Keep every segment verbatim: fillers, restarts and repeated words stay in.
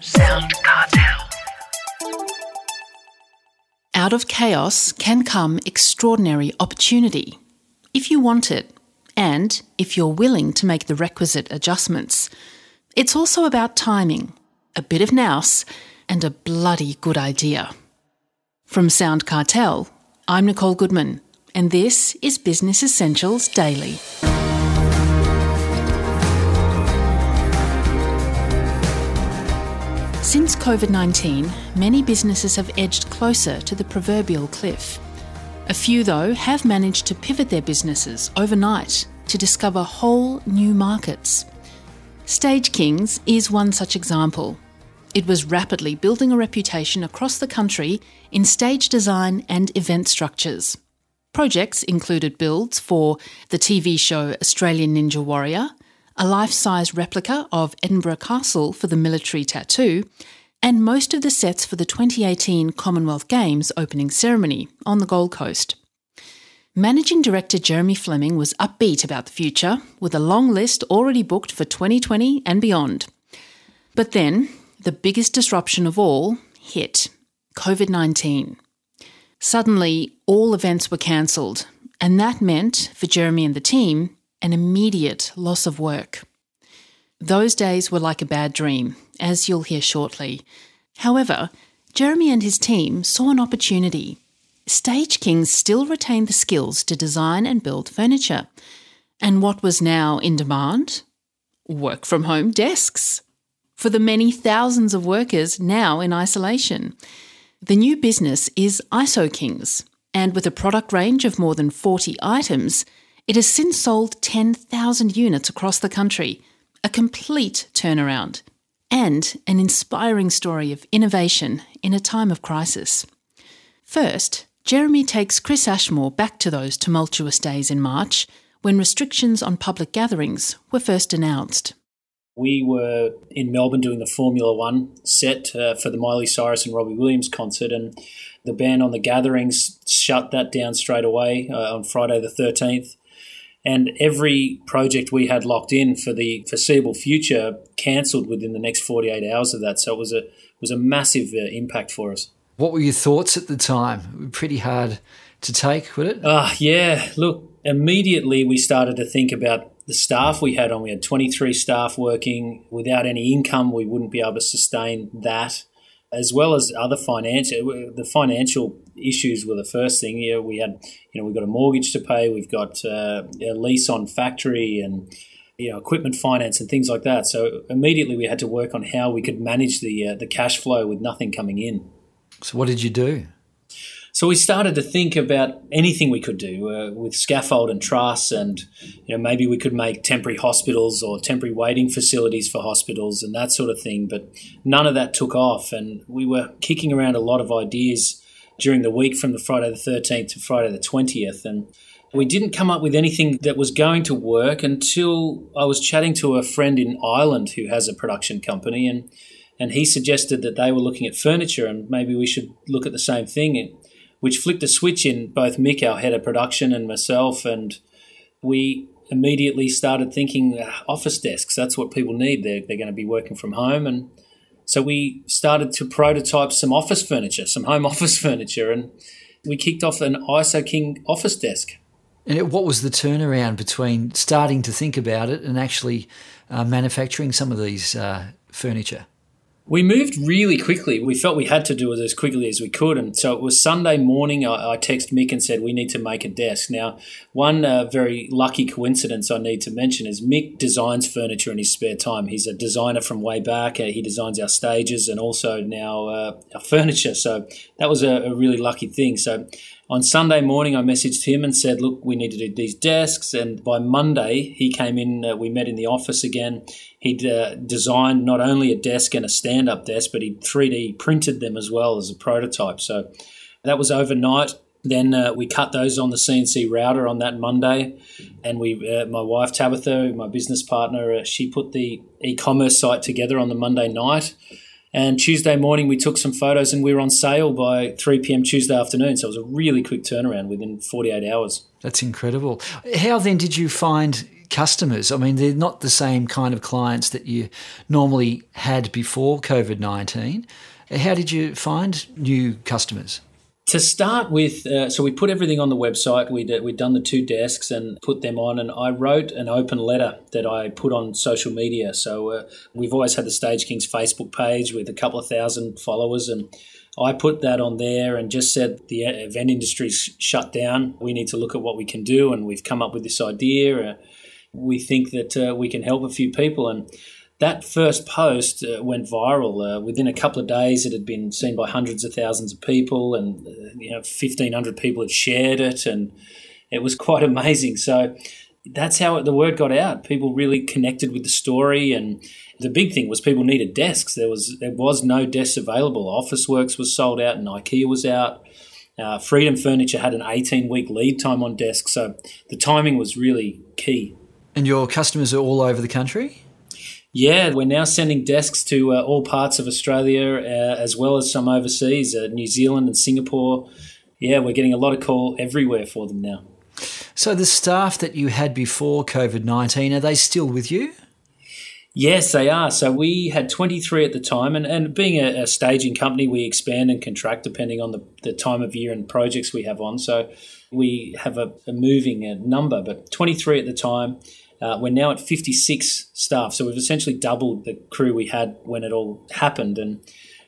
Sound Cartel. Out of chaos can come extraordinary opportunity, if you want it, and if you're willing to make the requisite adjustments. It's also about timing, a bit of nous, and a bloody good idea. From Sound Cartel, I'm Nicole Goodman, and this is Business Essentials Daily. Since covid nineteen, many businesses have edged closer to the proverbial cliff. A few, though, have managed to pivot their businesses overnight to discover whole new markets. Stage Kings is one such example. It was rapidly building a reputation across the country in stage design and event structures. Projects included builds for the T V show Australian Ninja Warrior, a life-size replica of Edinburgh Castle for the military tattoo, and most of the sets for the twenty eighteen Commonwealth Games opening ceremony on the Gold Coast. Managing Director Jeremy Fleming was upbeat about the future, with a long list already booked for twenty twenty and beyond. But then, the biggest disruption of all hit, covid nineteen. Suddenly, all events were cancelled, and that meant, for Jeremy and the team, an immediate loss of work. Those days were like a bad dream, as you'll hear shortly. However, Jeremy and his team saw an opportunity. Stage Kings still retained the skills to design and build furniture. And what was now in demand? Work-from-home desks. For the many thousands of workers now in isolation. The new business is Iso Kings, and with a product range of more than forty items, it has since sold ten thousand units across the country, a complete turnaround, and an inspiring story of innovation in a time of crisis. First, Jeremy takes Chris Ashmore back to those tumultuous days in March when restrictions on public gatherings were first announced. We were in Melbourne doing the Formula One set uh, for the Miley Cyrus and Robbie Williams concert, and the ban on the gatherings shut that down straight away uh, on Friday the thirteenth. And every project we had locked in for the foreseeable future cancelled within the next forty-eight hours of that. So it was a it was a massive uh, impact for us. What were your thoughts at the time? It was pretty hard to take, would it? Ah, uh, yeah. Look, immediately we started to think about the staff we had on. We had twenty-three staff working. Without any income, we wouldn't be able to sustain that, as well as other financial. The financial issues were the first thing. Yeah, we had, you know, we've got a mortgage to pay, we've got uh, a lease on factory, and you know, equipment finance and things like that. So immediately we had to work on how we could manage the uh, the cash flow with nothing coming in. So what did you do? So we started to think about anything we could do uh, with scaffold and truss, and you know, maybe we could make temporary hospitals or temporary waiting facilities for hospitals and that sort of thing. But none of that took off, and we were kicking around a lot of ideas during the week from the Friday the thirteenth to Friday the twentieth, and we didn't come up with anything that was going to work until I was chatting to a friend in Ireland who has a production company, and and he suggested that they were looking at furniture and maybe we should look at the same thing, and which flicked a switch in both Mick, our head of production, and myself, and we immediately started thinking ah, office desks, that's what people need. They're, they're going to be working from home. And so we started to prototype some office furniture, some home office furniture, and we kicked off an Iso King office desk. And what was the turnaround between starting to think about it and actually uh, manufacturing some of these uh, furniture? We moved really quickly. We felt we had to do it as quickly as we could. And so it was Sunday morning. I, I texted Mick and said, we need to make a desk. Now, one uh, very lucky coincidence I need to mention is Mick designs furniture in his spare time. He's a designer from way back. Uh, he designs our stages and also now uh, our furniture. So that was a, a really lucky thing. So on Sunday morning, I messaged him and said, look, we need to do these desks. And by Monday, he came in, uh, we met in the office again. He'd uh, designed not only a desk and a stand-up desk, but he three D printed them as well as a prototype. So that was overnight. Then uh, we cut those on the C N C router on that Monday. And we, uh, my wife, Tabitha, my business partner, uh, she put the e-commerce site together on the Monday night. And Tuesday morning, we took some photos and we were on sale by three p.m. Tuesday afternoon. So it was a really quick turnaround within forty-eight hours. That's incredible. How then did you find customers. I mean, they're not the same kind of clients that you normally had before COVID nineteen. How did you find new customers? To start with, uh, so we put everything on the website. We'd, uh, we'd done the two desks and put them on, and I wrote an open letter that I put on social media. So uh, we've always had the Stage Kings Facebook page with a couple of thousand followers, and I put that on there and just said the event industry's shut down. We need to look at what we can do, and we've come up with this idea. Uh, we think that uh, we can help a few people, and that first post uh, went viral. Uh, within a couple of days, it had been seen by hundreds of thousands of people, and uh, you know, fifteen hundred people had shared it, and it was quite amazing. So that's how the word got out. People really connected with the story, and the big thing was people needed desks. There was there was no desks available. Officeworks was sold out, and IKEA was out. Uh, Freedom Furniture had an eighteen-week lead time on desks, so the timing was really key. And your customers are all over the country? Yeah, we're now sending desks to uh, all parts of Australia, uh, as well as some overseas, uh, New Zealand and Singapore. Yeah, we're getting a lot of call everywhere for them now. So the staff that you had before COVID nineteen, are they still with you? Yes, they are. So we had twenty-three at the time, and, and being a, a staging company, we expand and contract depending on the, the time of year and projects we have on. So we have a, a moving uh, number, but twenty-three at the time. Uh, we're now at fifty-six staff, so we've essentially doubled the crew we had when it all happened, and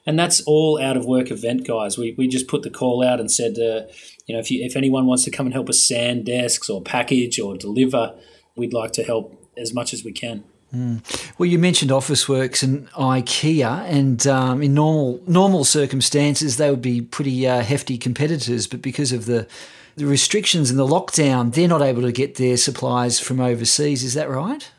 and that's all out-of-work event guys. We we just put the call out and said, uh, you know, if you, if anyone wants to come and help us sand desks or package or deliver, we'd like to help as much as we can. Mm. Well, you mentioned Officeworks and IKEA, and um, in normal normal circumstances, they would be pretty uh, hefty competitors, but because of the the restrictions and the lockdown, they're not able to get their supplies from overseas. Is that right?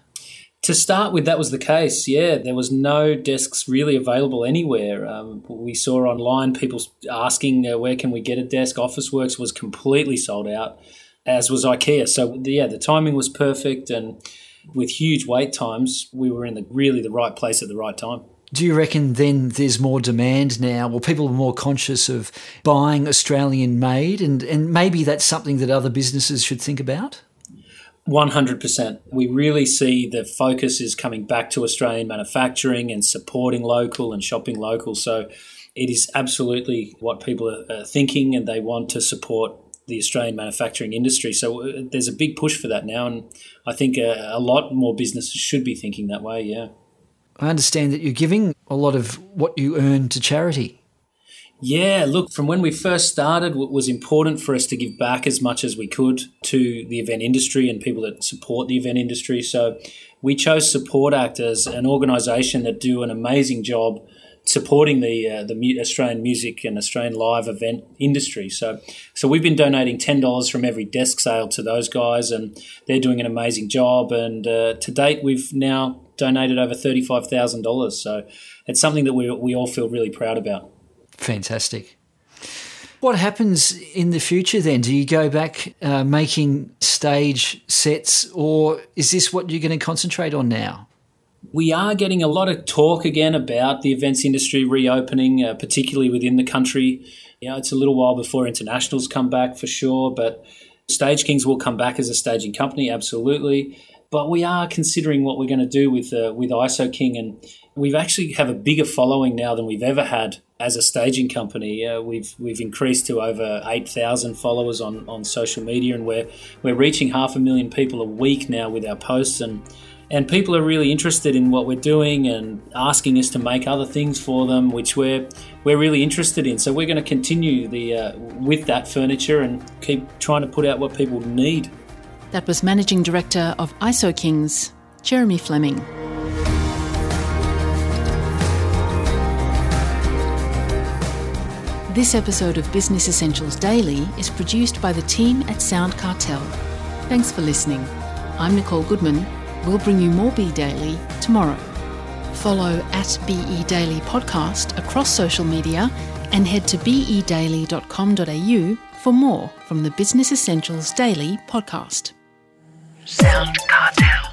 To start with, that was the case, yeah. There was no desks really available anywhere. Um, we saw online people asking, uh, where can we get a desk? Officeworks was completely sold out, as was IKEA. So, yeah, the timing was perfect, and with huge wait times, we were in the really the right place at the right time. Do you reckon then there's more demand now? Well, people are more conscious of buying Australian-made, and, and maybe that's something that other businesses should think about? one hundred percent. We really see the focus is coming back to Australian manufacturing and supporting local and shopping local. So it is absolutely what people are thinking, and they want to support the Australian manufacturing industry. So there's a big push for that now, and I think a, a lot more businesses should be thinking that way, yeah. I understand that you're giving a lot of what you earn to charity. Yeah, look, from when we first started, it was important for us to give back as much as we could to the event industry and people that support the event industry. So we chose Support Act as an organisation that do an amazing job supporting the uh, the Australian music and Australian live event industry. So so we've been donating ten dollars from every desk sale to those guys, and they're doing an amazing job. And uh, to date, we've now donated over thirty-five thousand dollars. So it's something that we we all feel really proud about. Fantastic. What happens in the future then? Do you go back uh, making stage sets, or is this what you're going to concentrate on now? We are getting a lot of talk again about the events industry reopening, uh, particularly within the country. You know, it's a little while before internationals come back for sure, but Stage Kings will come back as a staging company, absolutely. But we are considering what we're going to do with uh, with Iso King, and we've actually have a bigger following now than we've ever had as a staging company. Uh, we've we've increased to over eight thousand followers on, on social media, and we're we're reaching half a million people a week now with our posts, and and people are really interested in what we're doing and asking us to make other things for them, which we're we're really interested in. So we're going to continue the uh, with that furniture and keep trying to put out what people need. That was Managing Director of Iso Kings, Jeremy Fleming. This episode of Business Essentials Daily is produced by the team at Sound Cartel. Thanks for listening. I'm Nicole Goodman. We'll bring you more B Daily tomorrow. Follow at B E Daily Podcast across social media and head to b e daily dot com dot a u for more from the Business Essentials Daily podcast. Sound Cartel.